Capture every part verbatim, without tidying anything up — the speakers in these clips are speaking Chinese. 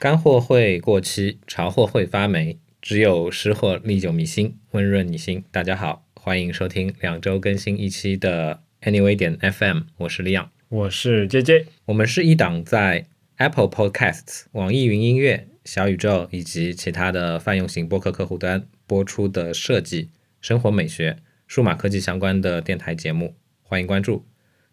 干货会过期，潮货会发霉，只有湿货历久弥新，温润你心。大家好，欢迎收听两周更新一期的 Anyway.F M， 我是李昂，我是 J J。 我们是一档在 Apple Podcasts、 网易云音乐、小宇宙以及其他的泛用型播客客户端播出的设计、生活美学、数码科技相关的电台节目，欢迎关注。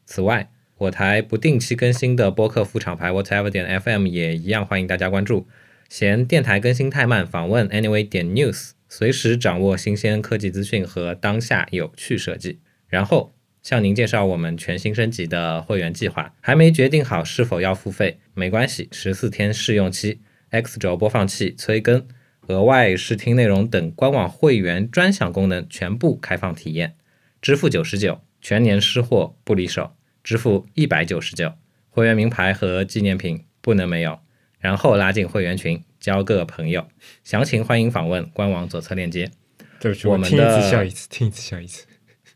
此外，我台不定期更新的播客副厂牌 Whatever.F M 也一样欢迎大家关注。嫌电台更新太慢，访问 Anyway.news， 随时掌握新鲜科技资讯和当下有趣设计。然后向您介绍我们全新升级的会员计划，还没决定好是否要付费没关系，十四天试用期， X 轴播放器催更、额外试听内容等官网会员专享功能全部开放体验，支付九十九，全年湿货不离手，支付一百九十九，会员名牌和纪念品不能没有，然后拉进会员群，交个朋友。详情欢迎访问官网左侧链接。对不起，我们听一次笑一次，听一次笑一次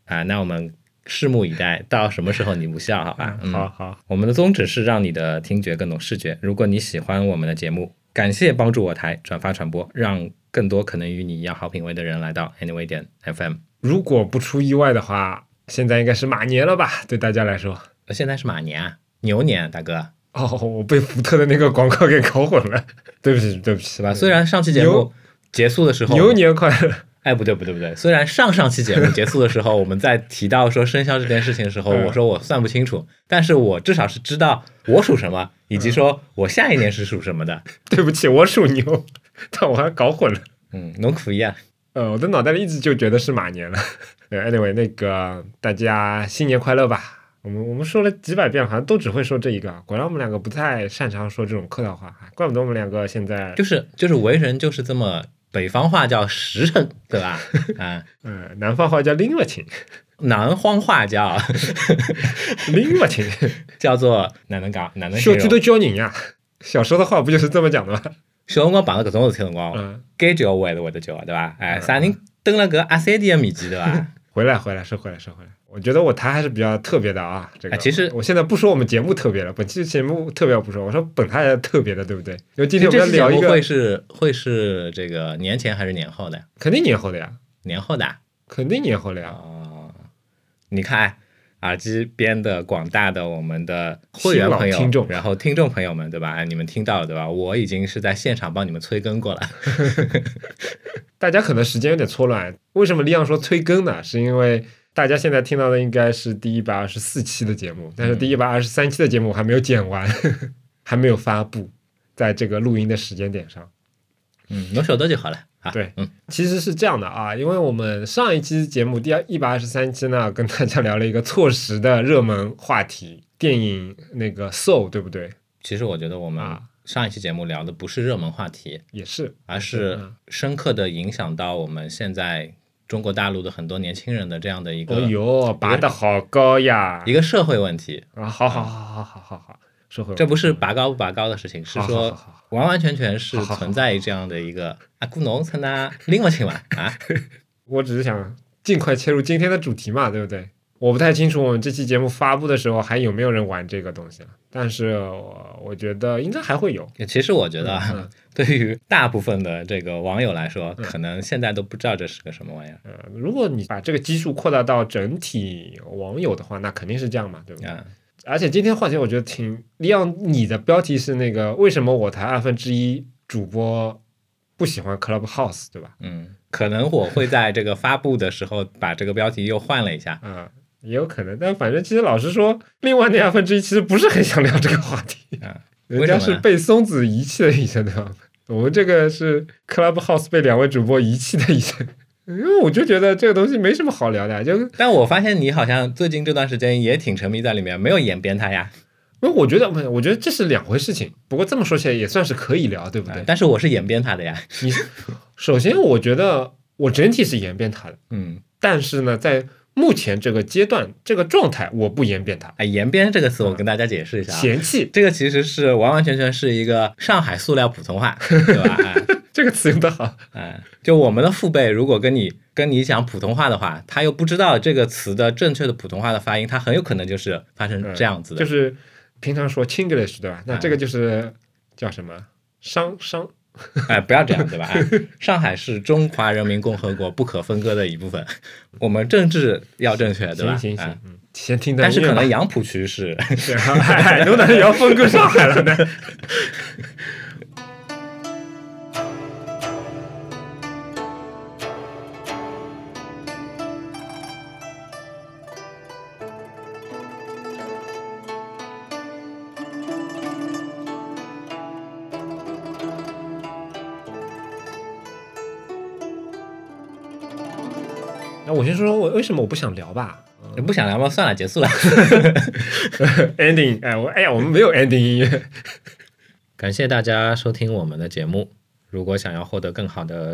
啊，那我们拭目以待，到什么时候你不笑好吧、嗯、好好。我们的宗旨是让你的听觉更懂视觉，如果你喜欢我们的节目，感谢帮助我台转发传播，让更多可能与你一样好品味的人来到 Anyway.F M。 如果不出意外的话，现在应该是马年了吧，对大家来说现在是马年啊，牛年啊大哥。哦，我被福特的那个广告给搞混了，对不起对不起吧。虽然上期节目结束的时候牛年快乐，哎，不对不对不对，虽然上上期节目结束的时候我们在提到说生肖这件事情的时候我说我算不清楚、嗯、但是我至少是知道我属什么以及说我下一年是属什么的、嗯、对不起，我属牛，但我还搞混了。嗯，农苦一样。呃，我的脑袋里一直就觉得是马年了。Anyway， 那个大家新年快乐吧。我们我们说了几百遍，好像都只会说这一个。果然我们两个不太擅长说这种客套话，怪不得我们两个现在就是就是为人就是这么，北方话叫实诚，对吧？啊，嗯、呃，南方话叫拎不清，南方话叫拎不清，叫做哪能讲哪能形容？小句都教人呀，小时候的话不就是这么讲的吗？小辰光碰到搿种事体辰光，该叫我还是会得叫，对吧？哎，啥人蹲了搿阿三弟的面前，对吧？回来回来是回来是回来。我觉得我台还是比较特别的啊，这个、啊、其实我现在不说我们节目特别了，本期节目特别不说，我说本台特别的，对不对？因为今天我们要聊一个，会是会是这个年前还是年后的？肯定年后的呀，年后的、啊，肯定年后的呀。哦，你看耳机边的广大的我们的会员朋友，听众，然后听众朋友们，对吧？你们听到了对吧？我已经是在现场帮你们催更过了。大家可能时间有点错乱，为什么李昂说催更呢？是因为大家现在听到的应该是第一百二十四期的节目，但是第一百二十三期的节目还没有剪完、嗯、还没有发布在这个录音的时间点上。嗯，有手多就好了啊。对、嗯、其实是这样的啊，因为我们上一期节目第一百二十三期呢跟大家聊了一个错时的热门话题，电影那个 Soul， 对不对？其实我觉得我们上一期节目聊的不是热门话题，也是，而是深刻的影响到我们现在中国大陆的很多年轻人的这样的一个，哎呦，拔得好高呀！一个社会问题啊，好好好好好好好，社会这不是拔高不拔高的事情，是说完完全全是存在于这样的一个啊，故农参加拎不清嘛啊！我只是想尽快切入今天的主题嘛，对不对？我不太清楚我们这期节目发布的时候还有没有人玩这个东西了，但是我觉得应该还会有。其实我觉得、嗯、对于大部分的这个网友来说、嗯、可能现在都不知道这是个什么玩意儿、呃、如果你把这个基数扩大到整体网友的话，那肯定是这样嘛，对不对、嗯、而且今天话题我觉得挺李昂，你的标题是那个为什么我台二分之一主播不喜欢 Clubhouse， 对吧？嗯，可能我会在这个发布的时候把这个标题又换了一下嗯也有可能，但反正其实老实说，另外那二分之一其实不是很想聊这个话题啊，人家是被松子遗弃的一生，对吧？我们这个是 Clubhouse 被两位主播遗弃的一生，因为我就觉得这个东西没什么好聊的，就但我发现你好像最近这段时间也挺沉迷在里面，没有演变它呀。我觉得我觉得这是两回事情，不过这么说起来也算是可以聊，对不对？啊、但是我是演变它的呀。你首先我觉得我整体是演变它的，嗯，但是呢，在目前这个阶段这个状态我不演变它。哎，演变这个词我跟大家解释一下、啊嗯、嫌弃这个其实是完完全全是一个上海塑料普通话，对吧？这个词用得好、嗯、就我们的父辈如果跟你跟你讲普通话的话，他又不知道这个词的正确的普通话的发音，他很有可能就是发生这样子的、嗯、就是平常说 Chinglish， 对吧？那这个就是叫什么商商哎，不要这样，对吧、哎？上海是中华人民共和国不可分割的一部分，我们政治要正确，对吧？行行行，嗯、先听到。但是可能杨浦区是，哎，牛奶也要分割上海了呢。我先说说我为什么我不想聊吧，嗯、不想聊吧，算了，结束了。ending， 哎，我哎呀，我们没有 ending 音乐。感谢大家收听我们的节目，如果想要获得更好的，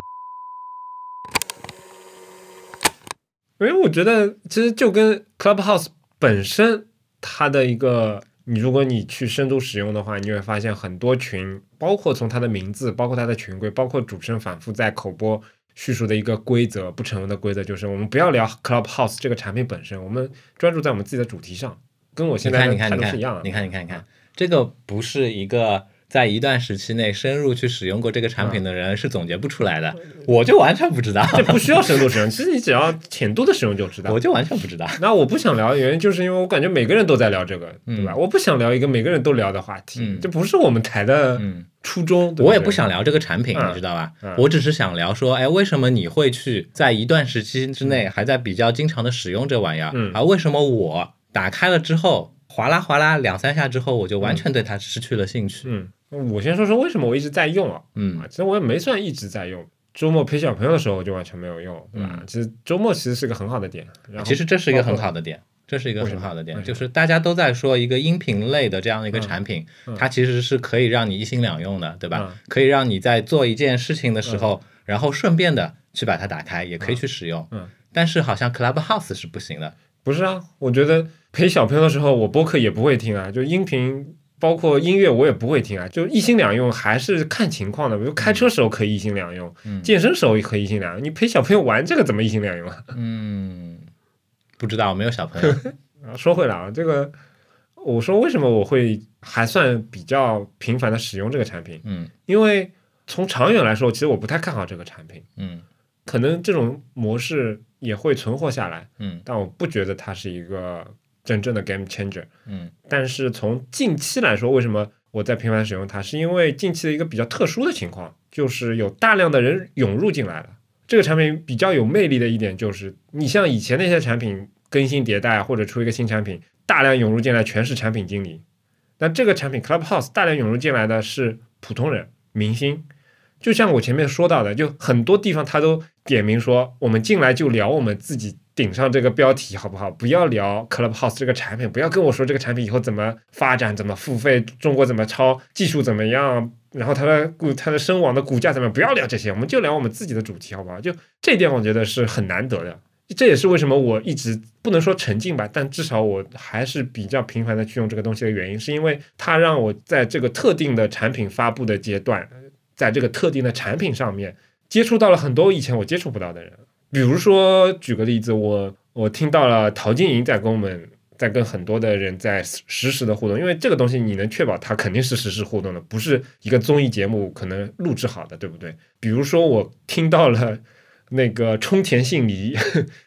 因为我觉得其实就跟 Clubhouse 本身它的一个，你如果你去深度使用的话，你会发现很多群，包括从它的名字，包括它的群规，包括主持人反复在口播。叙述的一个规则，不成文的规则就是我们不要聊 Clubhouse 这个产品本身，我们专注在我们自己的主题上，跟我现在的态度是一样的。你看你看你看，这个不是一个在一段时期内深入去使用过这个产品的人是总结不出来的，嗯、我就完全不知道，这不需要深度使用，其实你只要浅度的使用就知道。我就完全不知道。那我不想聊的原因就是因为我感觉每个人都在聊这个，嗯、对吧？我不想聊一个每个人都聊的话题，嗯、这不是我们台的、嗯。初衷，我也不想聊这个产品，嗯、你知道吧？嗯、我只是想聊说，哎，为什么你会去在一段时期之内还在比较经常的使用这玩意儿？嗯、而为什么我打开了之后，哗啦哗啦两三下之后，我就完全对它失去了兴趣？嗯，我先说说为什么我一直在用啊？嗯，其实我也没算一直在用。周末陪小朋友的时候，我就完全没有用，对吧？嗯、其实周末其实是个很好的点，然后其实这是一个很好的点。这是一个很好的点，就是大家都在说一个音频类的这样一个产品，嗯嗯、它其实是可以让你一心两用的，对吧？嗯、可以让你在做一件事情的时候，嗯、然后顺便的去把它打开，也可以去使用。嗯嗯、但是好像 Clubhouse 是不行的。不是啊，我觉得陪小朋友的时候，我播客也不会听啊，就音频包括音乐我也不会听啊，就一心两用还是看情况的。比如开车时候可以一心两用，嗯、健身时候也可以一心两用。你陪小朋友玩这个怎么一心两用啊？嗯。不知道，没有小朋友。说回来啊，这个我说为什么我会还算比较频繁的使用这个产品，嗯，因为从长远来说，其实我不太看好这个产品，嗯，可能这种模式也会存活下来，嗯，但我不觉得它是一个真正的 game changer，嗯，但是从近期来说，为什么我在频繁使用它，是因为近期的一个比较特殊的情况，就是有大量的人涌入进来了。这个产品比较有魅力的一点就是，你像以前那些产品更新迭代或者出一个新产品，大量涌入进来全是产品经理。那这个产品 Clubhouse 大量涌入进来的是普通人、明星。就像我前面说到的，就很多地方他都点名说，我们进来就聊我们自己顶上这个标题好不好？不要聊 Clubhouse 这个产品，不要跟我说这个产品以后怎么发展、怎么付费、中国怎么抄、技术怎么样。然后它的股、它的深网的股价怎么样？不要聊这些，我们就聊我们自己的主题，好不好？就这点，我觉得是很难得的。这也是为什么我一直不能说沉浸吧，但至少我还是比较频繁的去用这个东西的原因，是因为它让我在这个特定的产品发布的阶段，在这个特定的产品上面接触到了很多以前我接触不到的人。比如说，举个例子，我我听到了陶晶莹在跟我们。在跟很多的人在实时的互动，因为这个东西你能确保它肯定是实时互动的，不是一个综艺节目可能录制好的，对不对？比如说我听到了那个冲田杏梨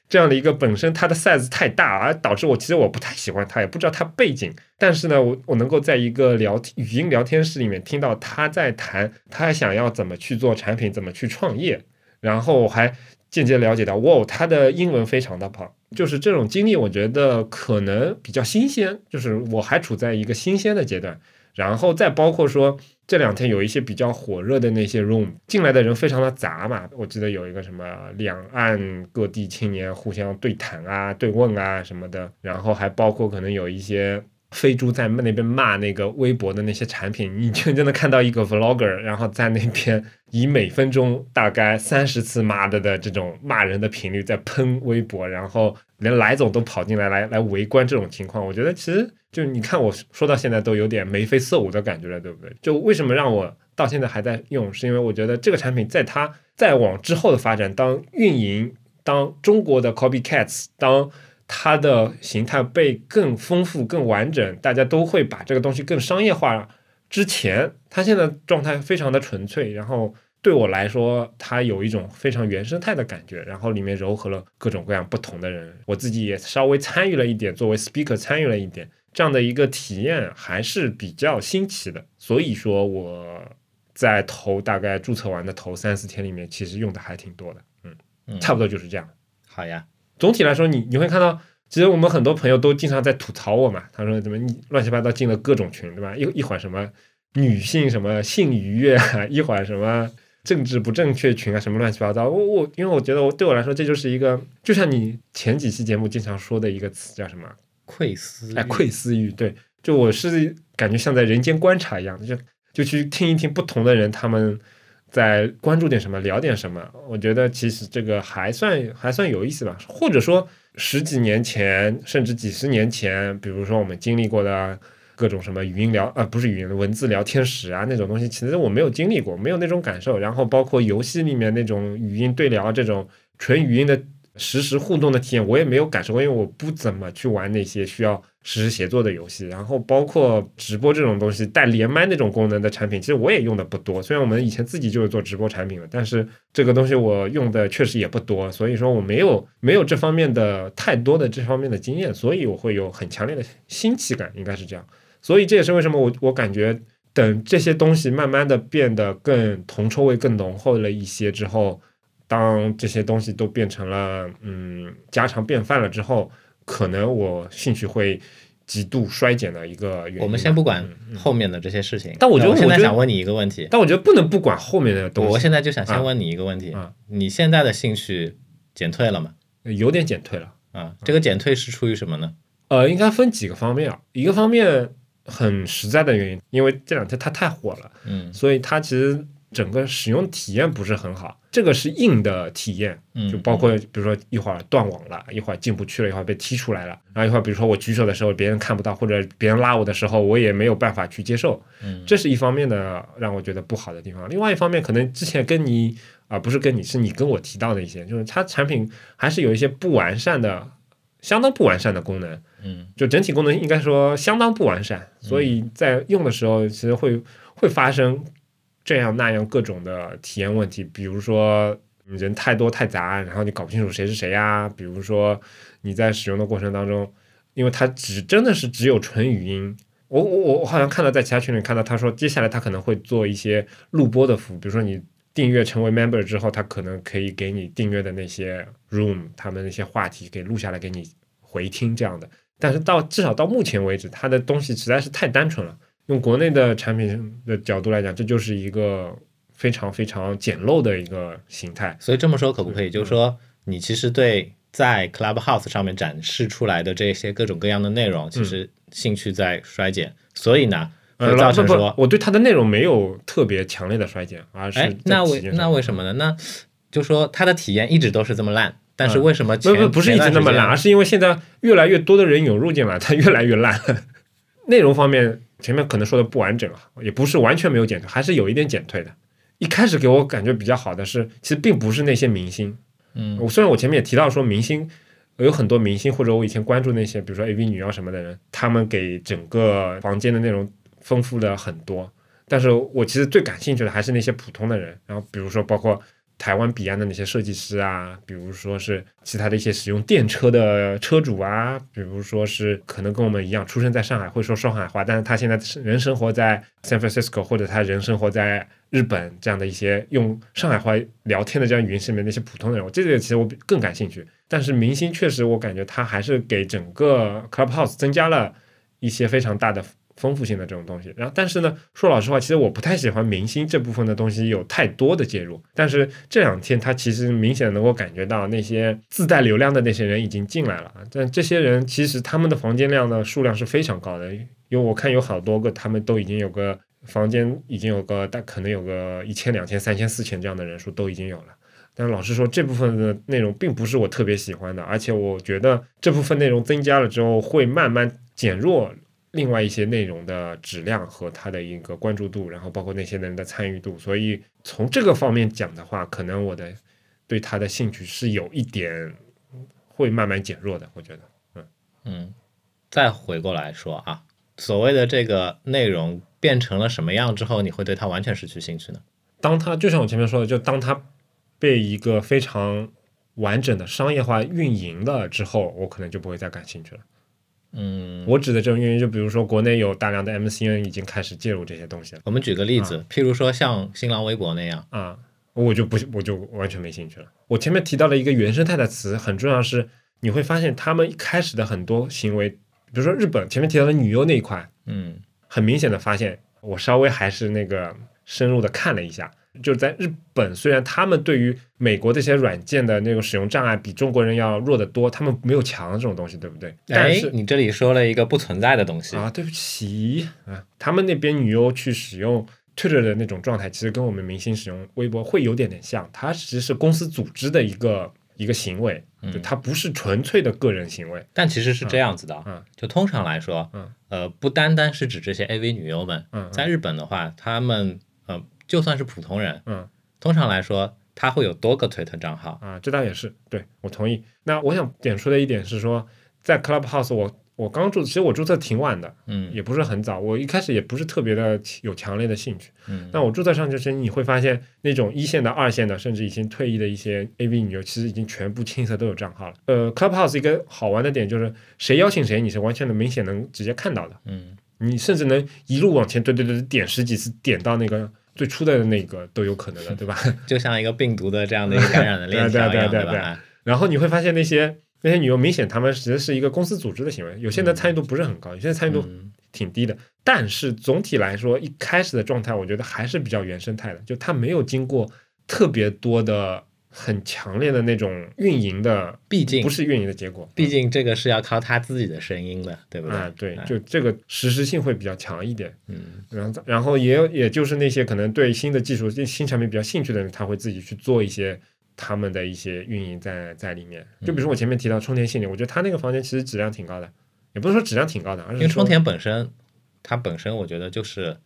这样的一个本身它的 size 太大，而导致我其实我不太喜欢它，也不知道它背景，但是呢，我我能够在一个聊语音聊天室里面听到他在谈他想要怎么去做产品，怎么去创业，然后我还间接了解到，哇，他的英文非常的棒。就是这种经历我觉得可能比较新鲜，就是我还处在一个新鲜的阶段。然后再包括说这两天有一些比较火热的那些 room 进来的人非常的杂嘛，我记得有一个什么两岸各地青年互相对谈啊对问啊什么的，然后还包括可能有一些飞猪在那边骂那个微博的那些产品，你真正的看到一个 vlogger 然后在那边以每分钟大概三十次骂的的这种骂人的频率在喷微博，然后连来总都跑进来来来围观，这种情况我觉得其实就你看我说到现在都有点眉飞色舞的感觉了，对不对？就为什么让我到现在还在用，是因为我觉得这个产品在它再往之后的发展，当运营当中国的 copycats 当它的形态被更丰富更完整，大家都会把这个东西更商业化之前，他现在状态非常的纯粹，然后对我来说他有一种非常原生态的感觉，然后里面糅合了各种各样不同的人，我自己也稍微参与了一点，作为 speaker 参与了一点，这样的一个体验还是比较新奇的。所以说我在头大概注册完的头三四天里面其实用的还挺多的。嗯，差不多就是这样。好呀，总体来说你你会看到，其实我们很多朋友都经常在吐槽我嘛，他说怎么你乱七八糟进了各种群，对吧？一一会儿什么女性什么性愉悦啊，一会儿什么政治不正确群啊，什么乱七八糟。我我因为我觉得我对我来说这就是一个，就像你前几期节目经常说的一个词叫什么窥私欲、哎、窥私欲，对，就我是感觉像在人间观察一样，就就去听一听不同的人他们在关注点什么，聊点什么。我觉得其实这个还算还算有意思吧，或者说十几年前甚至几十年前，比如说我们经历过的各种什么语音聊啊、呃，不是语音，文字聊天室啊那种东西，其实我没有经历过，没有那种感受。然后包括游戏里面那种语音对聊，这种纯语音的实时互动的体验，我也没有感受过，因为我不怎么去玩那些需要实时协作的游戏。然后包括直播这种东西，带连麦那种功能的产品，其实我也用的不多。虽然我们以前自己就是做直播产品的，但是这个东西我用的确实也不多，所以说我没有没有这方面的太多的这方面的经验，所以我会有很强烈的新奇感，应该是这样。所以这也是为什么我我感觉等这些东西慢慢的变得更铜臭味更浓厚了一些之后，当这些东西都变成了嗯家常便饭了之后，可能我兴趣会极度衰减的一个原因。我们先不管后面的这些事情，嗯嗯、但我觉得我现在想问你一个问题，但我觉得不能不管后面的东西。我现在就想先问你一个问题，啊、你现在的兴趣减退了吗？有点减退了啊，这个减退是出于什么呢？呃，应该分几个方面啊，一个方面。很实在的原因，因为这两天它太火了，嗯，所以它其实整个使用体验不是很好，这个是硬的体验，就包括比如说一会儿断网了，一会儿进不去了，一会儿被踢出来了，然后一会儿比如说我举手的时候别人看不到，或者别人拉我的时候我也没有办法去接受，嗯，这是一方面的让我觉得不好的地方。另外一方面可能之前跟你啊、呃、不是跟你是你跟我提到的一些，就是它产品还是有一些不完善的，相当不完善的功能，嗯，就整体功能应该说相当不完善，所以在用的时候其实会会发生这样那样各种的体验问题，比如说人太多太杂，然后你搞不清楚谁是谁啊，比如说你在使用的过程当中，因为它只真的是只有纯语音，我我我好像看到在其他群里看到他说接下来他可能会做一些录播的服务，比如说你订阅成为 member 之后，他可能可以给你订阅的那些 room 他们那些话题给录下来给你回听这样的，但是到至少到目前为止它的东西实在是太单纯了，用国内的产品的角度来讲，这就是一个非常非常简陋的一个形态。所以这么说可不可以就是说、嗯、你其实对在 Clubhouse 上面展示出来的这些各种各样的内容、嗯、其实兴趣在衰减，所以呢会造成说、嗯、我对它的内容没有特别强烈的衰减，而是那为那为什么呢？那就说它的体验一直都是这么烂，但是为什么前、嗯、不, 不, 不是一直那么烂，而是因为现在越来越多的人涌入进来，它越来越烂了。内容方面前面可能说的不完整啊，也不是完全没有减退，还是有一点减退的。一开始给我感觉比较好的是，其实并不是那些明星，嗯，我虽然我前面也提到说明星有很多明星，或者我以前关注那些比如说 A V 女优什么的人，他们给整个房间的内容丰富了很多，但是我其实最感兴趣的还是那些普通的人，然后比如说包括台湾彼岸的那些设计师啊，比如说是其他的一些使用电车的车主啊，比如说是可能跟我们一样出生在上海会说上海话，但是他现在人生活在 San Francisco 或者他人生活在日本，这样的一些用上海话聊天的这样语音里面那些普通的人，我这个其实我更感兴趣。但是明星确实我感觉他还是给整个 Clubhouse 增加了一些非常大的丰富性的这种东西，然后但是呢说老实话其实我不太喜欢明星这部分的东西有太多的介入，但是这两天他其实明显能够感觉到那些自带流量的那些人已经进来了，但这些人其实他们的房间量的数量是非常高的，因为我看有好多个他们都已经有个房间已经有个大可能有个一千两千三千四千这样的人数都已经有了，但老实说这部分的内容并不是我特别喜欢的，而且我觉得这部分内容增加了之后会慢慢减弱另外一些内容的质量和它的一个关注度，然后包括那些人的参与度，所以从这个方面讲的话，可能我的对它的兴趣是有一点会慢慢减弱的，我觉得。嗯嗯，再回过来说啊，所谓的这个内容变成了什么样之后，你会对它完全失去兴趣呢？当它就像我前面说的，就当它被一个非常完整的商业化运营了之后，我可能就不会再感兴趣了。嗯，我指的这种运营，就比如说国内有大量的 M C N 已经开始介入这些东西了。我们举个例子，啊、譬如说像新浪微博那样啊，我就不，我就完全没兴趣了。我前面提到了一个原生态的词，很重要是，你会发现他们一开始的很多行为，比如说日本前面提到的女优那一块，嗯，很明显的发现，我稍微还是那个深入的看了一下，就在日本，虽然他们对于美国这些软件的那个使用障碍比中国人要弱得多，他们没有强这种东西，对不对？但是你这里说了一个不存在的东西啊，对不起啊，他们那边女优去使用 Twitter 的那种状态，其实跟我们明星使用微博会有点点像，它其实是公司组织的一个一个行为，就它不是纯粹的个人行为，嗯、但其实是这样子的，嗯、就通常来说，嗯、呃，不单单是指这些 A V 女优们，嗯、在日本的话，他们呃，就算是普通人，嗯，通常来说，他会有多个推特账号啊，这倒也是，对，我同意。那我想点出的一点是说，在 Clubhouse 我。我刚注，其实我注册挺晚的，嗯，也不是很早。我一开始也不是特别的有强烈的兴趣，嗯。那我注册上去时，你会发现那种一线的、二线的，甚至已经退役的一些 A V 女优，其实已经全部清一色都有账号了。呃 ，Clubhouse 一个好玩的点就是，谁邀请谁，你是完全的明显能直接看到的，嗯。你甚至能一路往前，对对对，点十几次，点到那个最初的那个都有可能的，对吧？就像一个病毒的这样的一个感染的链条一样，对吧？然后你会发现那些。那些女优明显他们其实是一个公司组织的行为，有些人的参与度不是很高，有些人参与度挺低的，但是总体来说一开始的状态我觉得还是比较原生态的，就它没有经过特别多的很强烈的那种运营的，毕竟不是运营的结果，毕竟这个是要靠他自己的声音的，对不对？啊，对，就这个实时性会比较强一点，嗯，然后然后也也就是那些可能对新的技术新产品比较兴趣的人，他会自己去做一些他们的一些运营在在里面，就比如说我前面提到冲田杏里，我觉得他那个房间其实质量挺高的，也不是说质量挺高的，而是因为冲田本身，他本身我觉得就是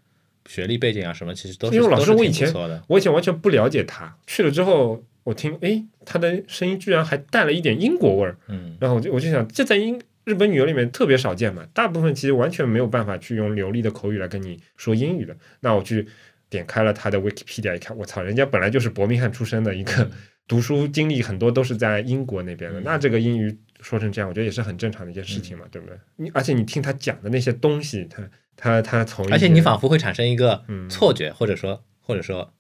学历背景啊什么，其实都是因为老师我以前我以前完全不了解他，去了之后我听，哎，他的声音居然还带了一点英国味儿，嗯，然后我就我就想，这在英日本女优里面特别少见嘛，大部分其实完全没有办法去用流利的口语来跟你说英语的，那我去点开了他的 Wikipedia 一看，我操，人家本来就是伯明翰出身的一个。嗯，读书经历很多都是在英国那边的，那这个英语说成这样，我觉得也是很正常的一件事情嘛，嗯、对不对？你而且你听他讲的那些东西，他他他从而且你仿佛会产生一个错觉，嗯、或者说或者说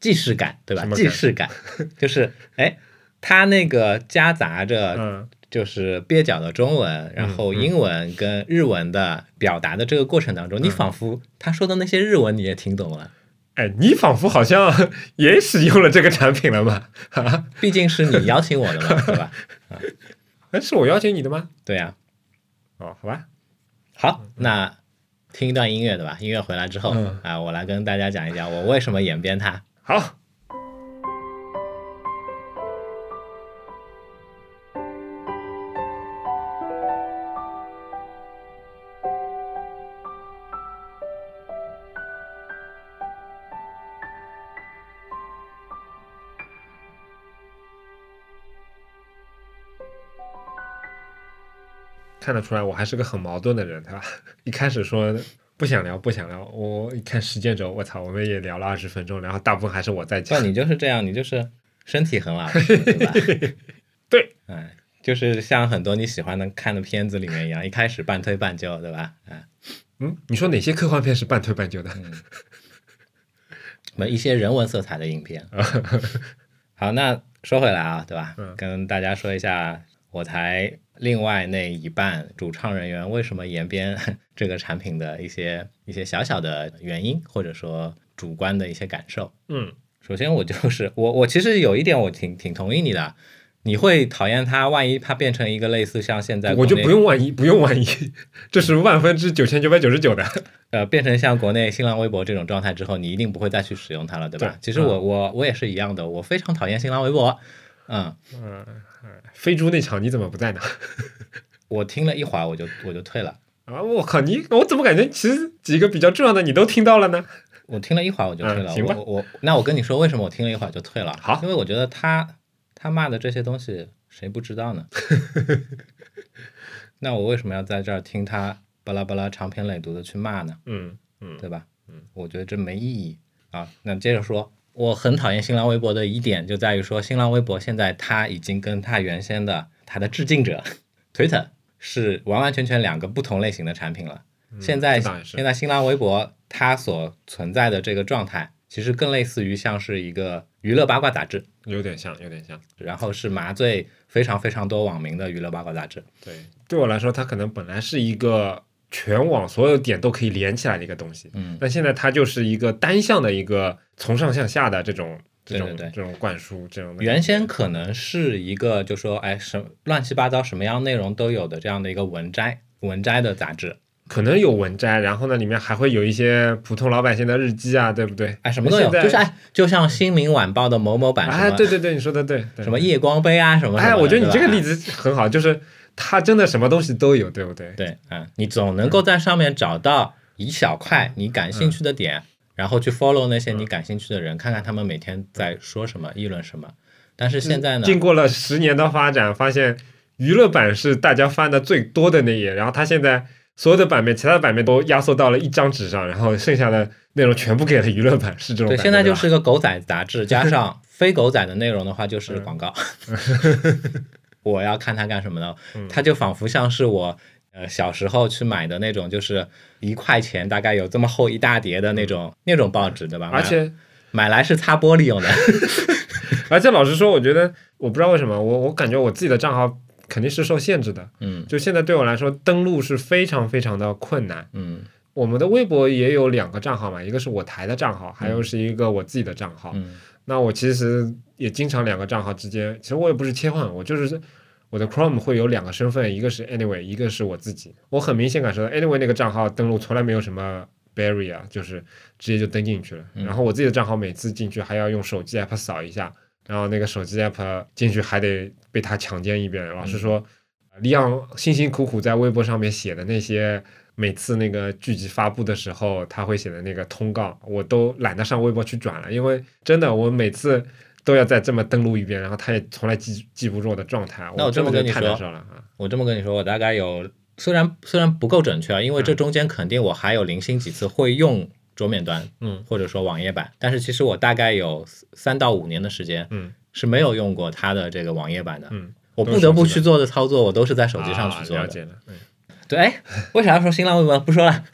既视感，对吧？既视感就是哎，他那个夹杂着就是蹩脚的中文，嗯、然后英文跟日文的表达的这个过程当中，嗯、你仿佛他说的那些日文你也听懂了。哎，你仿佛好像也使用了这个产品了嘛？啊，毕竟是你邀请我的嘛，对吧？啊，是我邀请你的吗？对呀、啊。哦，好吧。好，那听一段音乐，对吧？音乐回来之后、嗯、啊，我来跟大家讲一讲我为什么演变它。好。看得出来我还是个很矛盾的人，他一开始说不想聊不想聊，我一看时间轴，我操，我们也聊了二十分钟，然后大部分还是我在讲。那你就是这样，你就是身体很老实，对吧？对，哎，就是像很多你喜欢的看的片子里面一样，一开始半推半就，对吧？哎，嗯，你说哪些科幻片是半推半就的？嗯，一些人文色彩的影片。好，那说回来啊，对吧？嗯、跟大家说一下，我才。另外那一半主创人员为什么延边这个产品的一些一些小小的原因，或者说主观的一些感受。嗯，首先我就是我我其实有一点我挺挺同意你的，你会讨厌它，万一它变成一个类似像现在我就不用万一不用万一，这是万分之九千九百九十九的，呃，变成像国内新浪微博这种状态之后，你一定不会再去使用它了，对吧？对，其实我、嗯、我我也是一样的，我非常讨厌新浪微博。嗯嗯。飞猪那场你怎么不在呢？我听了一会儿我就我就退了啊！我靠你，我怎么感觉其实几个比较重要的你都听到了呢？我听了一会儿我就退了，嗯、行吧。我我那我跟你说为什么我听了一会儿就退了？好，因为我觉得他他骂的这些东西谁不知道呢？那我为什么要在这儿听他巴拉巴拉长篇累牍的去骂呢？嗯嗯，对吧？嗯，我觉得这没意义啊。那接着说，我很讨厌新浪微博的一点就在于说，新浪微博现在它已经跟它原先的它的致敬者 Twitter 是完完全全两个不同类型的产品了。嗯、现在现在新浪微博它所存在的这个状态，其实更类似于像是一个娱乐八卦杂志，有点像，有点像。然后是麻醉非常非常多网民的娱乐八卦杂志。对，对我来说，它可能本来是一个全网所有点都可以连起来的一个东西，嗯，但现在它就是一个单向的一个从上向下的这种这种对对对这种灌输，这种原先可能是一个就说哎什乱七八糟什么样内容都有的这样的一个文摘文摘的杂志。可能有文摘，然后呢，里面还会有一些普通老百姓的日记啊，对不对？哎，什么都有，就是哎，就像《新民晚报》的某某版，哎，对对对，你说的 对, 对，什么夜光杯啊，什么什么。哎，我觉得你这个例子很好，就是它真的什么东西都有，对不对？对，嗯，你总能够在上面找到一小块你感兴趣的点，嗯、然后去 follow 那些你感兴趣的人、嗯，看看他们每天在说什么，议论什么。但是现在呢，经过了十年的发展，发现娱乐版是大家翻的最多的那页，然后它现在。所有的版面其他的版面都压缩到了一张纸上，然后剩下的内容全部给了娱乐版，是这种感觉。对，现在就是个狗仔杂志加上非狗仔的内容的话就是广告我要看它干什么呢、嗯、它就仿佛像是我、呃、小时候去买的那种就是一块钱大概有这么厚一大叠的那种、嗯、那种报纸，对吧？而且买来是擦玻璃用的而且老实说我觉得我不知道为什么我我感觉我自己的账号肯定是受限制的，嗯，就现在对我来说登录是非常非常的困难，嗯，我们的微博也有两个账号嘛，一个是我台的账号，还有是一个我自己的账号，嗯，那我其实也经常两个账号之间，其实我也不是切换，我就是我的 Chrome 会有两个身份，一个是 Anyway， 一个是我自己，我很明显感受到 Anyway 那个账号登录从来没有什么 barrier， 就是直接就登进去了，嗯、然后我自己的账号每次进去还要用手机 app 扫一下。然后那个手机 app 进去还得被他强奸一遍。老实说，李昂辛辛苦苦在微博上面写的那些，每次那个剧集发布的时候他会写的那个通告，我都懒得上微博去转了，因为真的我每次都要再这么登录一遍，然后他也从来记记不住我的状态。那我这么跟你说，我这么跟你说，我大概有虽然虽然不够准确啊，因为这中间肯定我还有零星几次会用。桌面端，嗯，或者说网页版、嗯，但是其实我大概有三到五年的时间，嗯，是没有用过它的这个网页版的，嗯，我不得不去做的操作，我都是在手机上去做的。啊、了解了，嗯、对，哎，为啥要说新浪微博？不说了，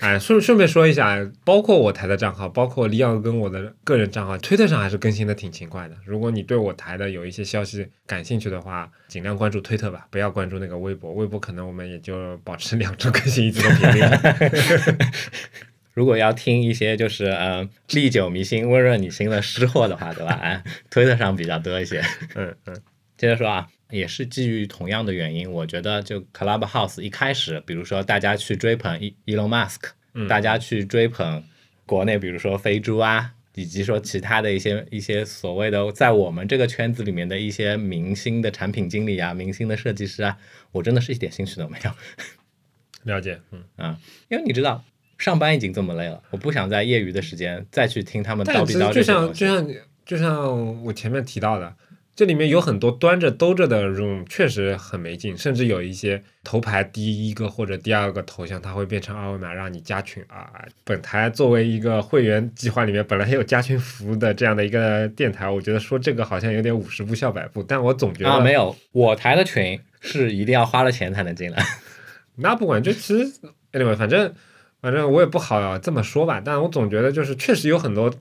哎，顺顺便说一下，包括我台的账号，包括李昂跟我的个人账号，推特上还是更新的挺勤快的。如果你对我台的有一些消息感兴趣的话，尽量关注推特吧，不要关注那个微博。微博可能我们也就保持两周更新一次的频率。如果要听一些就是嗯历久弥新、温润你心的诗货的话，对吧？哎，推特上比较多一些。嗯嗯。接着说啊，也是基于同样的原因，我觉得就 Clubhouse 一开始，比如说大家去追捧 Elon Musk，、嗯、大家去追捧国内比如说飞猪啊，以及说其他的一些一些所谓的在我们这个圈子里面的一些明星的产品经理啊、明星的设计师啊，我真的是一点兴趣都没有。了解，嗯啊，因为你知道。上班已经这么累了，我不想在业余的时间再去听他们叨逼叨这些东西。就像就像就像我前面提到的，这里面有很多端着兜着的 room， 确实很没劲。甚至有一些头牌第一个或者第二个头像，它会变成二维码让你加群啊。本台作为一个会员计划里面本来有加群服务的这样的一个电台，我觉得说这个好像有点五十步笑百步，但我总觉得啊，没有，我台的群是一定要花了钱才能进来。那不管，就其实 anyway， 反正。反正我也不好这么说吧，但我总觉得就是确实有很多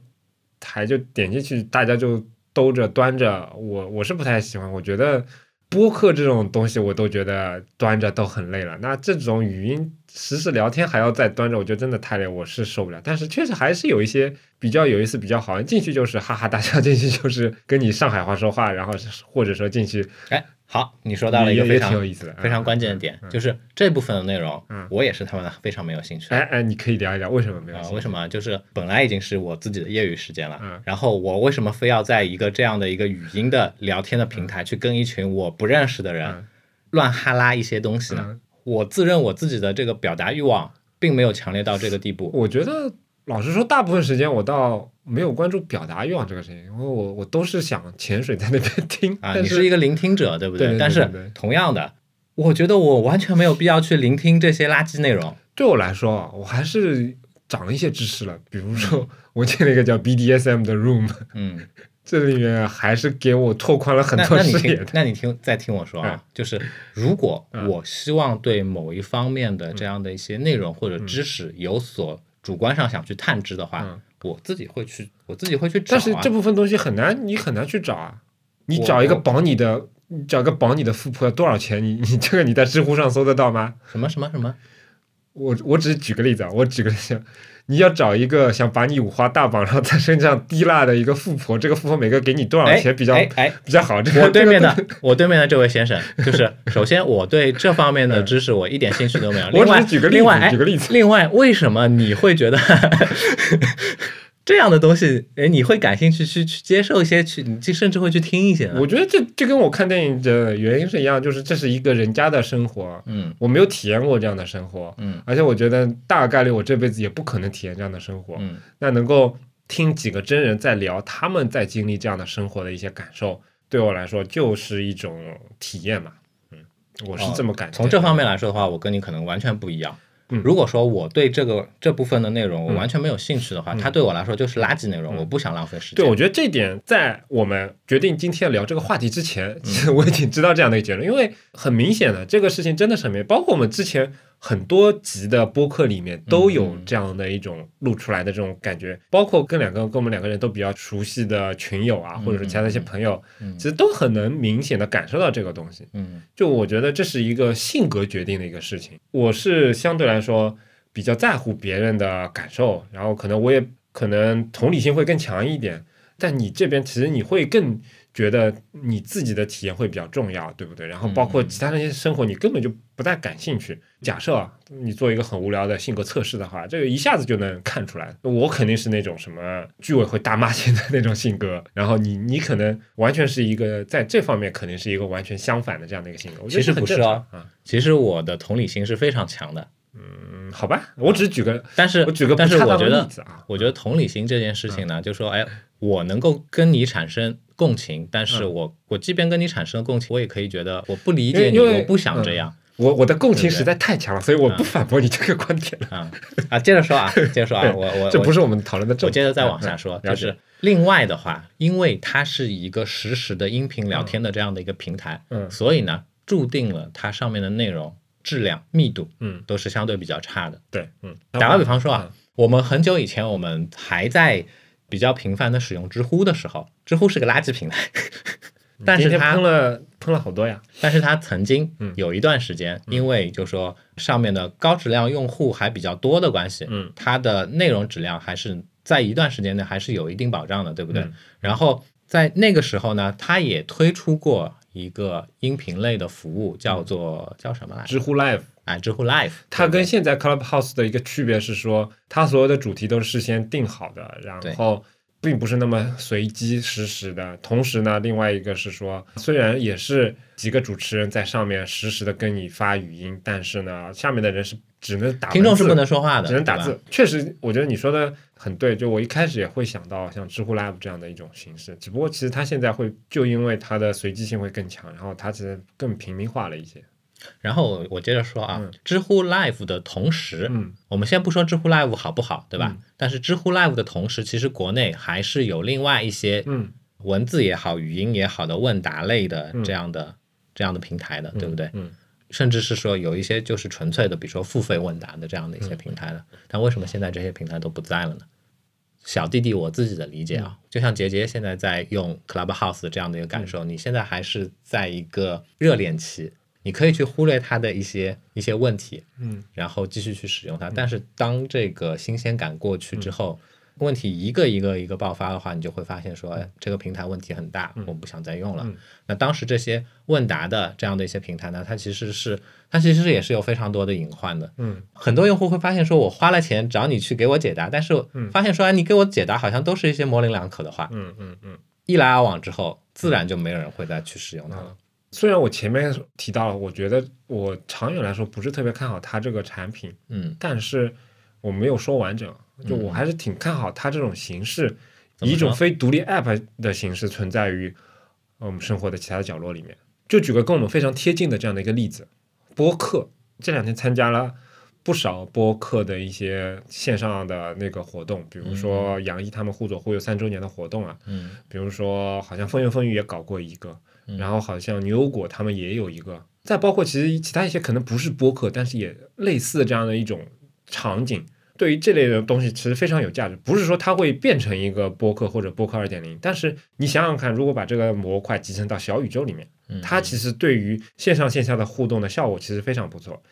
台就点进去大家就兜着端着，我我是不太喜欢。我觉得播客这种东西我都觉得端着都很累了，那这种语音实时聊天还要再端着，我觉得真的太累，我是受不了。但是确实还是有一些比较有意思比较好玩，进去就是哈哈大笑，进去就是跟你上海话说话，然后或者说进去哎。好，你说到了一个非常有意思的、嗯、非常关键的点、嗯嗯、就是这部分的内容、嗯、我也是他们非常没有兴趣。哎哎，你可以聊一聊为什么没有兴趣、呃、为什么就是本来已经是我自己的业余时间了、嗯、然后我为什么非要在一个这样的一个语音的聊天的平台去跟一群我不认识的人、嗯、乱哈拉一些东西呢、嗯、我自认我自己的这个表达欲望并没有强烈到这个地步。我觉得老实说大部分时间我到没有关注表达欲望这个事情，因为我我都是想潜水在那边听啊。你是一个聆听者，对不 对, 对, 对, 对, 对, 对，但是同样的我觉得我完全没有必要去聆听这些垃圾内容。对我来说，我还是长了一些知识了。比如说，我进了一个叫 B D S M 的 room， 嗯，这里面还是给我拓宽了很多视野的。那你 听, 那你听再听我说啊、嗯，就是如果我希望对某一方面的这样的一些内容或者知识有所主观上想去探知的话，嗯、我自己会去，我自己会去找、啊。但是这部分东西很难，你很难去找啊。你找一个绑你的，你找个绑你的富婆多少钱？你你这个你在知乎上搜得到吗？什么什么什么？我我只是举个例子啊，我举个例子，你要找一个想把你五花大绑，然后在身上滴蜡的一个富婆，这个富婆每个给你多少钱比较、哎哎哎、比较好？这个、我对面的我对面的这位先生，就是首先我对这方面的知识我一点兴趣都没有。我只是举个例子，哎、举个例子。另外，为什么你会觉得这样的东西，哎，你会感兴趣去去接受一些，去你甚至会去听一些呢？我觉得这这跟我看电影的原因是一样，就是这是一个人家的生活，嗯，我没有体验过这样的生活，嗯，而且我觉得大概率我这辈子也不可能体验这样的生活，嗯，那能够听几个真人在聊他们在经历这样的生活的一些感受，对我来说就是一种体验嘛，嗯，我是这么感觉、哦。从这方面来说的话，我跟你可能完全不一样。如果说我对这个这部分的内容我完全没有兴趣的话、嗯、它对我来说就是垃圾内容、嗯、我不想浪费时间。对，我觉得这一点在我们决定今天聊这个话题之前、嗯、我已经知道这样的一个结论，因为很明显的这个事情真的是很明显，包括我们之前很多集的播客里面都有这样的一种录出来的这种感觉、嗯、包括跟两个跟我们两个人都比较熟悉的群友啊、嗯、或者是其他的一些朋友、嗯、其实都很能明显的感受到这个东西。嗯，就我觉得这是一个性格决定的一个事情，我是相对来说比较在乎别人的感受，然后可能我也可能同理心会更强一点，但你这边其实你会更觉得你自己的体验会比较重要，对不对？然后包括其他那些生活你根本就不太感兴趣，假设、啊、你做一个很无聊的性格测试的话，这个一下子就能看出来，我肯定是那种什么居委会大妈型的那种性格，然后你你可能完全是一个在这方面肯定是一个完全相反的这样的一个性格。其实不是啊、嗯、其实我的同理心是非常强的。嗯，好吧，我只举个，但是我举个不恰当的例子啊。我觉得同理心这件事情呢，嗯、就说，哎，我能够跟你产生共情，但是我、嗯、我即便跟你产生共情，我也可以觉得我不理解你，我不想这样。嗯、我我的共情实在太强了，所以我不反驳你这个观点了。啊、嗯、啊，接着说啊，接着说啊，我我这不是我们讨论的重点。我接着再往下说，嗯、就是另外的话，因为它是一个实时的音频聊天的这样的一个平台，嗯，所以呢，注定了它上面的内容。质量密度嗯都是相对比较差的。对，嗯，打个比方说啊、嗯、我们很久以前我们还在比较频繁的使用知乎的时候，知乎是个垃圾平台，但是它喷了喷了好多呀，但是它曾经有一段时间、嗯、因为就说上面的高质量用户还比较多的关系，嗯，它的内容质量还是在一段时间内还是有一定保障的，对不对、嗯、然后在那个时候呢，它也推出过一个音频类的服务，叫做叫什么来着？知乎 Live 啊，知乎 Live。它跟现在 Clubhouse 的一个区别是说，它所有的主题都是事先定好的，然后并不是那么随机实时的。同时呢，另外一个是说，虽然也是几个主持人在上面实时的跟你发语音，但是呢，下面的人是只能打字，听众是不能说话的，只能打字。确实，我觉得你说的很对，就我一开始也会想到像知乎 Live 这样的一种形式，只不过其实它现在会就因为它的随机性会更强，然后它其实更平民化了一些。然后我接着说啊、嗯、知乎 Live 的同时、嗯、我们先不说知乎 Live 好不好，对吧、嗯、但是知乎 Live 的同时其实国内还是有另外一些文字也好语音也好的问答类的这样的、嗯、这样的平台的，对不对？ 嗯, 嗯甚至是说有一些就是纯粹的比如说付费问答的这样的一些平台了、嗯、但为什么现在这些平台都不在了呢？小弟弟我自己的理解啊、嗯、就像杰杰现在在用 Clubhouse 这样的一个感受、嗯、你现在还是在一个热恋期，你可以去忽略它的一些一些问题，嗯，然后继续去使用它、嗯、但是当这个新鲜感过去之后、嗯、问题一个一个一个爆发的话，你就会发现说、哎、这个平台问题很大、嗯、我不想再用了、嗯、那当时这些问答的这样的一些平台呢，它其实是它其实也是有非常多的隐患的，嗯，很多用户会发现说我花了钱找你去给我解答，但是发现说、哎、你给我解答好像都是一些模棱两可的话，嗯嗯嗯，一来二往之后自然就没有人会再去使用它了、嗯，虽然我前面提到了，我觉得我长远来说不是特别看好它这个产品，嗯，但是我没有说完整，就我还是挺看好它这种形式，以一种非独立 app 的形式存在于我们生活的其他的角落里面。就举个跟我们非常贴近的这样的一个例子，播客，这两天参加了不少播客的一些线上的那个活动，比如说杨毅他们互左互右三周年的活动啊，嗯，比如说好像风言风语也搞过一个，嗯，然后好像牛油果他们也有一个，再包括其实其他一些可能不是播客，但是也类似这样的一种场景，对于这类的东西其实非常有价值，不是说它会变成一个播客或者播客 二点零， 但是你想想看，如果把这个模块集成到小宇宙里面，它其实对于线上线下的互动的效果其实非常不错。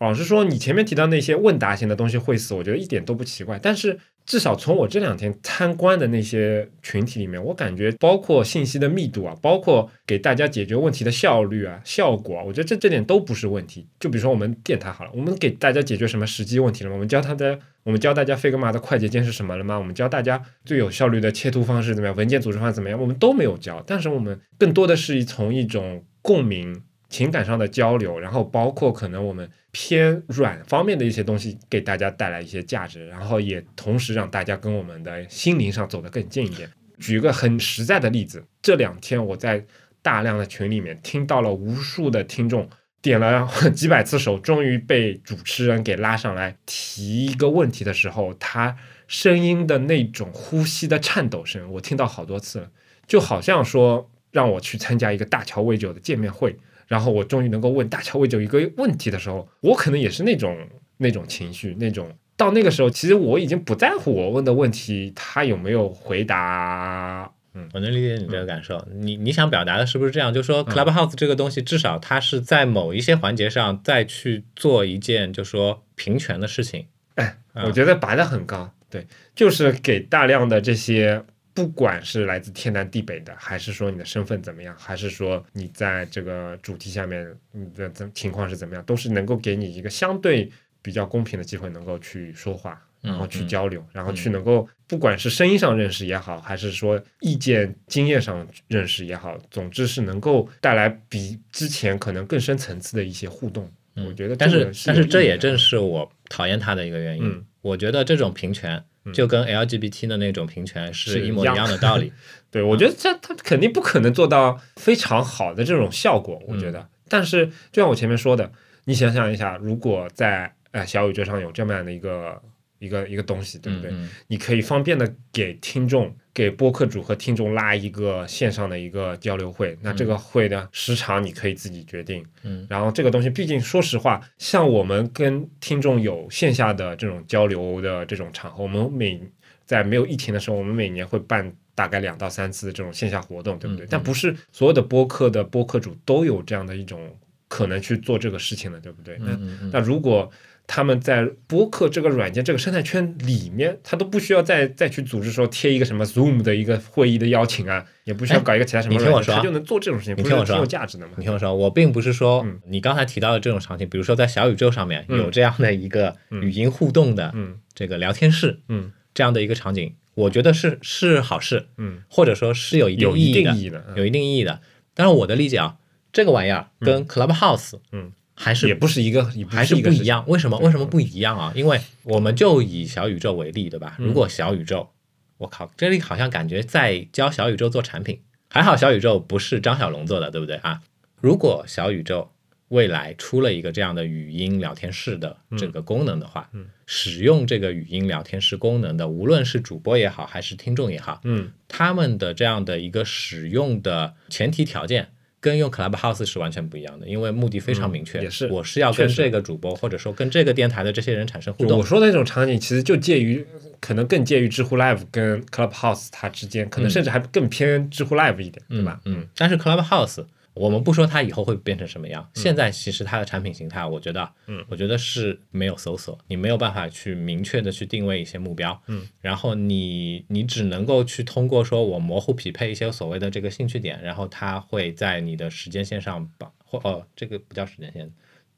老实说，你前面提到那些问答型的东西会死，我觉得一点都不奇怪，但是至少从我这两天参观的那些群体里面，我感觉包括信息的密度啊，包括给大家解决问题的效率啊、效果啊，我觉得这这点都不是问题。就比如说我们电台好了，我们给大家解决什么实际问题了吗？我们教大家，我们教大家 Figma 的快捷键是什么了吗？我们教大家最有效率的切图方式怎么样，文件组织方式怎么样，我们都没有教，但是我们更多的是从一种共鸣情感上的交流，然后包括可能我们偏软方面的一些东西给大家带来一些价值，然后也同时让大家跟我们的心灵上走得更近一点。举一个很实在的例子，这两天我在大量的群里面听到了无数的听众点了几百次手，终于被主持人给拉上来提一个问题的时候，他声音的那种呼吸的颤抖声我听到好多次了，就好像说让我去参加一个大乔魏九的见面会，然后我终于能够问大乔魏九一个问题的时候，我可能也是那种那种情绪，那种到那个时候其实我已经不在乎我问的问题他有没有回答。嗯，我能理解你这个感受，嗯，你你想表达的是不是这样，就是说 Clubhouse 这个东西至少它是在某一些环节上再去做一件就是说平权的事情。哎，我觉得拔得很高，嗯，对，就是给大量的这些不管是来自天南地北的，还是说你的身份怎么样，还是说你在这个主题下面你的情况是怎么样，都是能够给你一个相对比较公平的机会能够去说话，然后去交流，嗯，然后去能够不管是声音上认识也好，嗯，还是说意见经验上认识也好，总之是能够带来比之前可能更深层次的一些互动，嗯，我觉得但是但是这也正是我讨厌它的一个原因，嗯，我觉得这种平权就跟 L G B T 的那种平权是一模一样的道理。对，我觉得这它肯定不可能做到非常好的这种效果，我觉得，嗯，但是就像我前面说的，你想想一下，如果在、呃、小宇宙上有这么样的一个一个一个东西，对不对，嗯嗯，你可以方便的给听众给播客主和听众拉一个线上的一个交流会，那这个会的时长你可以自己决定，嗯，然后这个东西毕竟说实话，像我们跟听众有线下的这种交流的这种场合，我们每在没有疫情的时候，我们每年会办大概两到三次这种线下活动，对不对，嗯嗯，但不是所有的播客的播客主都有这样的一种可能去做这个事情的，对不对，那嗯嗯嗯，那如果他们在播客这个软件这个生态圈里面，他都不需要再再去组织说贴一个什么 Zoom 的一个会议的邀请啊，也不需要搞一个其他什么软件，他就能做这种事情，你听我说，不是挺有价值的吗？你听我说，我并不是说，嗯，你刚才提到的这种场景，比如说在小宇宙上面有这样的一个语音互动的这个聊天室，嗯，这样的一个场景，我觉得是是好事，嗯，或者说是有一定意义的，有一定意义的，嗯，有一定意义的。但是我的理解啊，这个玩意儿跟 Clubhouse，嗯，嗯，还是也不是一个，还是不一样。为什么？为什么不一样啊？因为我们就以小宇宙为例，对吧？如果小宇宙，我靠，这里好像感觉在教小宇宙做产品。还好小宇宙不是张小龙做的，对不对啊？如果小宇宙未来出了一个这样的语音聊天室的这个功能的话，嗯，使用这个语音聊天室功能的，无论是主播也好，还是听众也好，嗯，他们的这样的一个使用的前提条件，跟用 Clubhouse 是完全不一样的，因为目的非常明确，嗯，也是我是要跟这个主播或者说跟这个电台的这些人产生互动。我说的那种场景其实就介于可能更介于知乎 Live 跟 Clubhouse 它之间，可能甚至还更偏知乎 Live 一点，嗯，对吧，嗯嗯，但是 Clubhouse 我们不说它以后会变成什么样，嗯，现在其实它的产品形态我觉得，嗯，我觉得是没有搜索，你没有办法去明确的去定位一些目标，嗯，然后你你只能够去通过说我模糊匹配一些所谓的这个兴趣点，然后它会在你的时间线上把或哦这个不叫时间线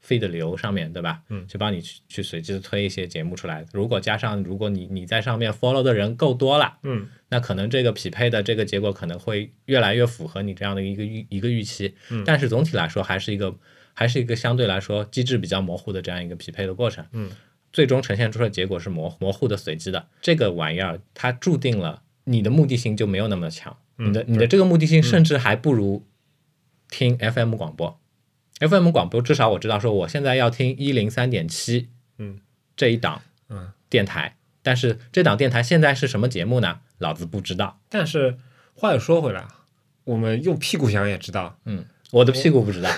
feed 流上面，对吧，嗯，就帮你去去随机推一些节目出来，如果加上如果你你在上面 follow 的人够多了，嗯，那可能这个匹配的这个结果可能会越来越符合你这样的一个预一个预期，嗯，但是总体来说还是一个还是一个相对来说机制比较模糊的这样一个匹配的过程，嗯，最终呈现出的结果是模模糊的随机的，这个玩意儿它注定了你的目的性就没有那么强，嗯，你的你的这个目的性甚至还不如听 F M 广播， F M 广播至少我知道说我现在要听 一零三点七 嗯这一档嗯电台，但是这档电台现在是什么节目呢？老子不知道。但是话又说回来，我们用屁股想也知道，嗯，我的屁股不知道。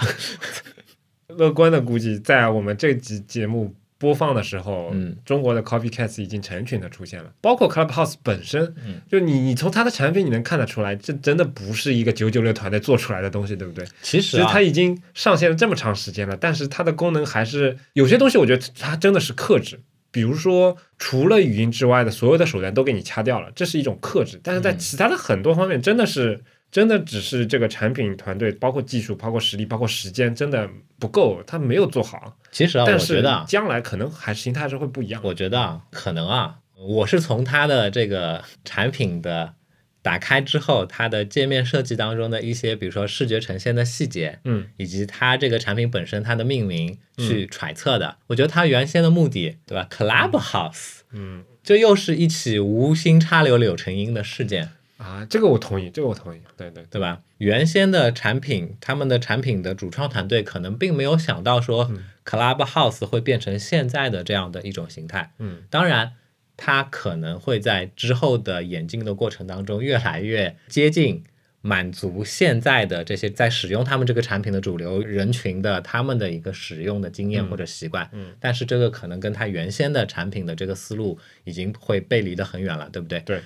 乐观的估计在我们这集节目播放的时候，嗯，中国的 copycats 已经成群的出现了，包括 Clubhouse 本身，嗯，就你你从它的产品你能看得出来，这真的不是一个九九六团队做出来的东西，对不对？其实、啊、其实它已经上线了这么长时间了，但是它的功能还是有些东西，我觉得它真的是克制。比如说除了语音之外的所有的手段都给你掐掉了，这是一种克制，但是在其他的很多方面真的是、嗯、真的只是这个产品团队包括技术包括实力包括时间真的不够，它没有做好。其实啊，但是将来可能还是形态还是会不一样。我觉得可能啊，我是从它的这个产品的打开之后，它的界面设计当中的一些比如说视觉呈现的细节，嗯，以及它这个产品本身它的命名去揣测的、嗯、我觉得它原先的目的，对吧， Clubhouse 嗯，这又是一起无心插柳柳成荫的事件啊，这个我同意，这个我同意，对对对吧？原先的产品，他们的产品的主创团队可能并没有想到说 Clubhouse 会变成现在的这样的一种形态，嗯，当然它可能会在之后的演进的过程当中越来越接近满足现在的这些在使用他们这个产品的主流人群的他们的一个使用的经验或者习惯、嗯嗯、但是这个可能跟它原先的产品的这个思路已经会背离得很远了，对不对？对，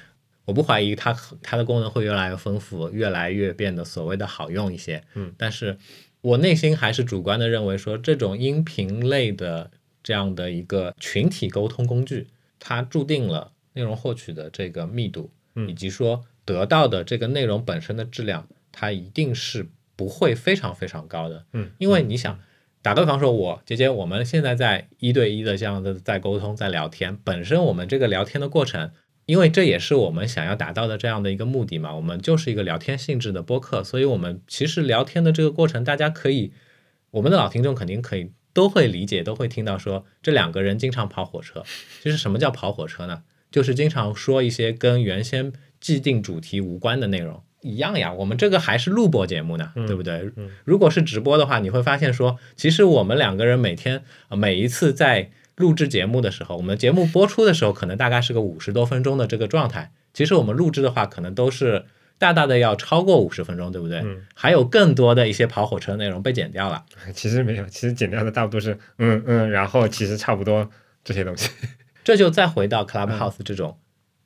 我不怀疑它它的功能会越来越丰富，越来越变得所谓的好用一些、嗯、但是我内心还是主观的认为说这种音频类的这样的一个群体沟通工具，它注定了内容获取的这个密度以及说得到的这个内容本身的质量它一定是不会非常非常高的，嗯，因为你想打个比方说我姐姐我们现在在一对一的这样的在沟通在聊天，本身我们这个聊天的过程，因为这也是我们想要达到的这样的一个目的嘛，我们就是一个聊天性质的播客，所以我们其实聊天的这个过程大家可以，我们的老听众肯定可以都会理解，都会听到说这两个人经常跑火车。其实什么叫跑火车呢？就是经常说一些跟原先既定主题无关的内容。一样呀，我们这个还是录播节目呢、嗯、对不对、嗯、如果是直播的话，你会发现说其实我们两个人每天、呃、每一次在录制节目的时候，我们节目播出的时候可能大概是个五十多分钟的这个状态，其实我们录制的话可能都是大大的要超过五十分钟，对不对、嗯、还有更多的一些跑火车内容被剪掉了。其实没有，其实剪掉的大部分是嗯嗯，然后其实差不多这些东西。这就再回到 Clubhouse 这种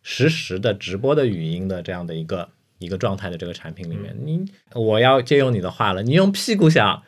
实时的直播的语音的这样的一个、嗯、一个状态的这个产品里面，你我要借用你的话了，你用屁股想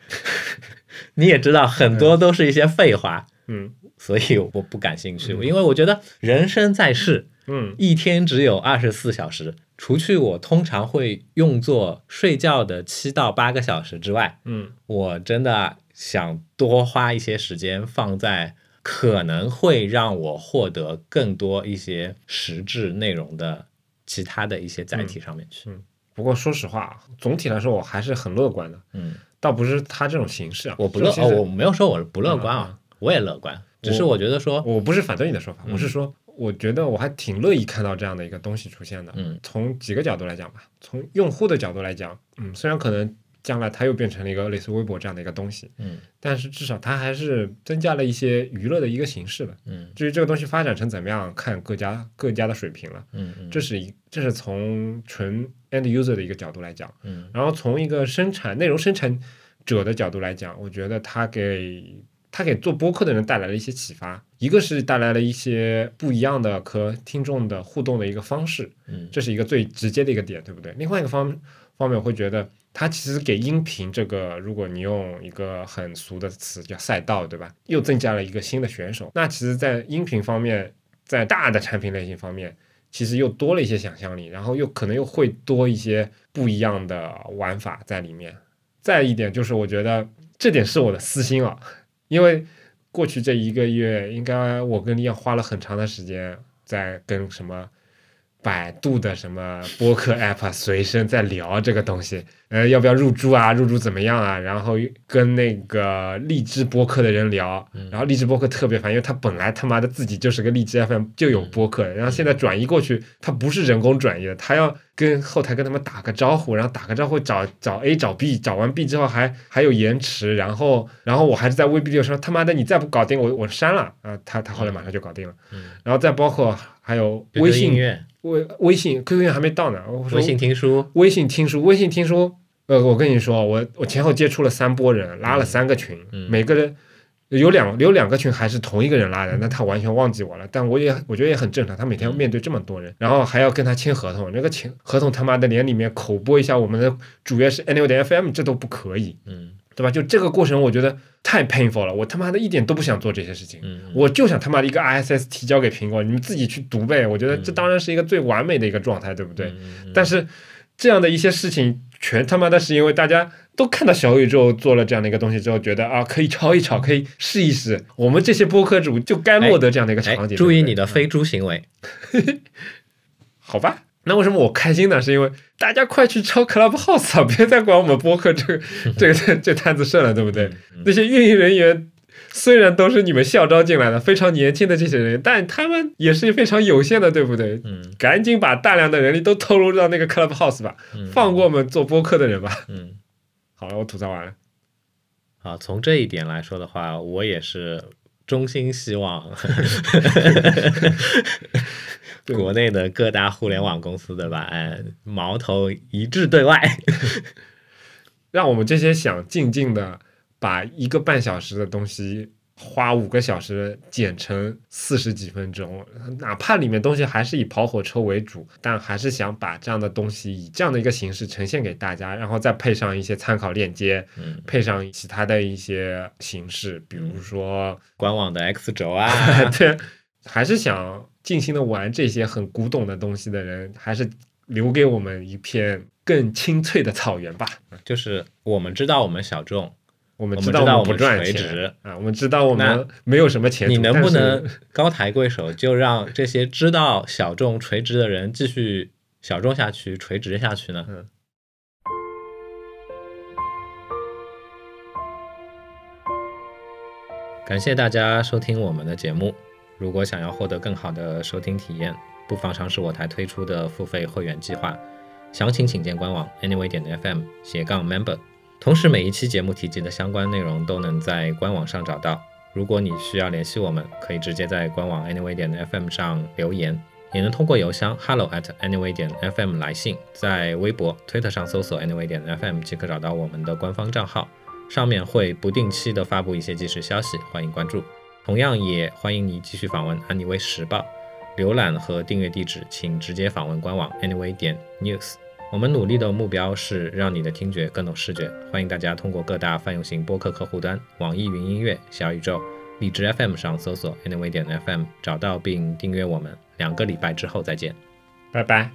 你也知道很多都是一些废话，嗯，所以我不感兴趣、嗯、因为我觉得人生在世，嗯，一天只有二十四小时，除去我通常会用作睡觉的七到八个小时之外，嗯，我真的想多花一些时间放在可能会让我获得更多一些实质内容的其他的一些载体上面去。嗯嗯、不过说实话，总体来说我还是很乐观的。嗯，倒不是他这种形式啊，我不乐、哦，我没有说我不乐观啊，嗯、我也乐观，只是我觉得说，我不是反对你的说法，嗯、我是说。我觉得我还挺乐意看到这样的一个东西出现的，嗯，从几个角度来讲吧，从用户的角度来讲，嗯，虽然可能将来它又变成了一个类似微博这样的一个东西，嗯，但是至少它还是增加了一些娱乐的一个形式了，嗯，至于这个东西发展成怎么样，看各家各家的水平了，嗯，嗯，这是一这是从纯 end user 的一个角度来讲，嗯，然后从一个生产内容生产者的角度来讲，我觉得它给它给做播客的人带来了一些启发，一个是带来了一些不一样的和听众的互动的一个方式，这是一个最直接的一个点，对不对？另外一个方方面我会觉得它其实给音频这个，如果你用一个很俗的词叫赛道，对吧，又增加了一个新的选手，那其实在音频方面，在大的产品类型方面其实又多了一些想象力，然后又可能又会多一些不一样的玩法在里面。再一点就是我觉得这点是我的私心啊，因为过去这一个月应该我跟你也花了很长的时间在跟什么百度的什么播客 app 随身在聊这个东西，呃，要不要入驻啊？入驻怎么样啊？然后跟那个荔枝播客的人聊，然后荔枝播客特别烦，因为他本来他妈的自己就是个荔枝 F M 就有播客，然后现在转移过去，他不是人工转移的，他要跟后台跟他们打个招呼，然后打个招呼找找 A 找 B， 找完 B 之后还还有延迟，然后然后我还是在微 B 就说他妈的你再不搞定我我删了啊，他他后来马上就搞定了，然后再包括还有微信。微微信 Q Q 还没到呢，我微信听书，微信听书，微信听书。呃，我跟你说，我我前后接触了三波人，拉了三个群，嗯、每个人有两有两个群还是同一个人拉的，那他完全忘记我了。但我也我觉得也很正常，他每天要面对这么多人，然后还要跟他签合同，那个签合同他妈的连里面口播一下我们的主页是 Anyway.F M， 这都不可以，嗯，对吧？就这个过程，我觉得太 painful 了，我他妈的一点都不想做这些事情，嗯、我就想他妈的一个 I S S 提交给苹果，你们自己去读呗。我觉得这当然是一个最完美的一个状态，对不对？嗯、但是这样的一些事情，全他妈的是因为大家都看到小宇宙做了这样的一个东西之后，觉得啊可以抄一抄，可以试一试，我们这些播客主就该落得这样的一个场景。哎哎、对对注意你的非猪行为，好吧？那为什么我开心呢？是因为大家快去抄 Clubhouse 啊，别再管我们播客这个这个这这摊子剩了，对不对？那些运营人员虽然都是你们校招进来的非常年轻的这些人，但他们也是非常有限的，对不对？嗯，赶紧把大量的人力都投入到那个 Clubhouse 吧，放过我们做播客的人吧。嗯，好了，我吐槽完了。好，从这一点来说的话，我也是衷心希望。国内的各大互联网公司对吧，矛头一致对外，让我们这些想静静的把一个半小时的东西花五个小时剪成四十几分钟，哪怕里面东西还是以跑火车为主，但还是想把这样的东西以这样的一个形式呈现给大家，然后再配上一些参考链接，嗯、配上其他的一些形式，比如说官网的 X 轴啊，对，还是想尽情的玩这些很古董的东西的人，还是留给我们一片更清脆的草原吧。就是我们知道我们小众，我们知道我们不赚钱啊，我们知道我们没有什么前途。你能不能高抬贵手，就让这些知道小众垂直的人继续小众下去、垂直下去呢？嗯感谢大家收听我们的节目。如果想要获得更好的收听体验，不妨尝试我台推出的付费会员计划，详情请见官网 Anyway.fm 斜杠 member。 同时每一期节目提及的相关内容都能在官网上找到，如果你需要联系我们，可以直接在官网 Anyway.fm 上留言，也能通过邮箱 hello at anyway dot f m 来信，在微博 Twitter 上搜索 Anyway.fm 即可找到我们的官方账号，上面会不定期的发布一些即时消息，欢迎关注。同样也欢迎你继续访问安妮微时报，浏览和订阅地址请直接访问官网 Anyway.news。 我们努力的目标是让你的听觉更懂视觉，欢迎大家通过各大泛用型播客客户端、网易云音乐、小宇宙、荔枝 F M 上搜索 Anyway.fm 找到并订阅我们，两个礼拜之后再见，拜拜。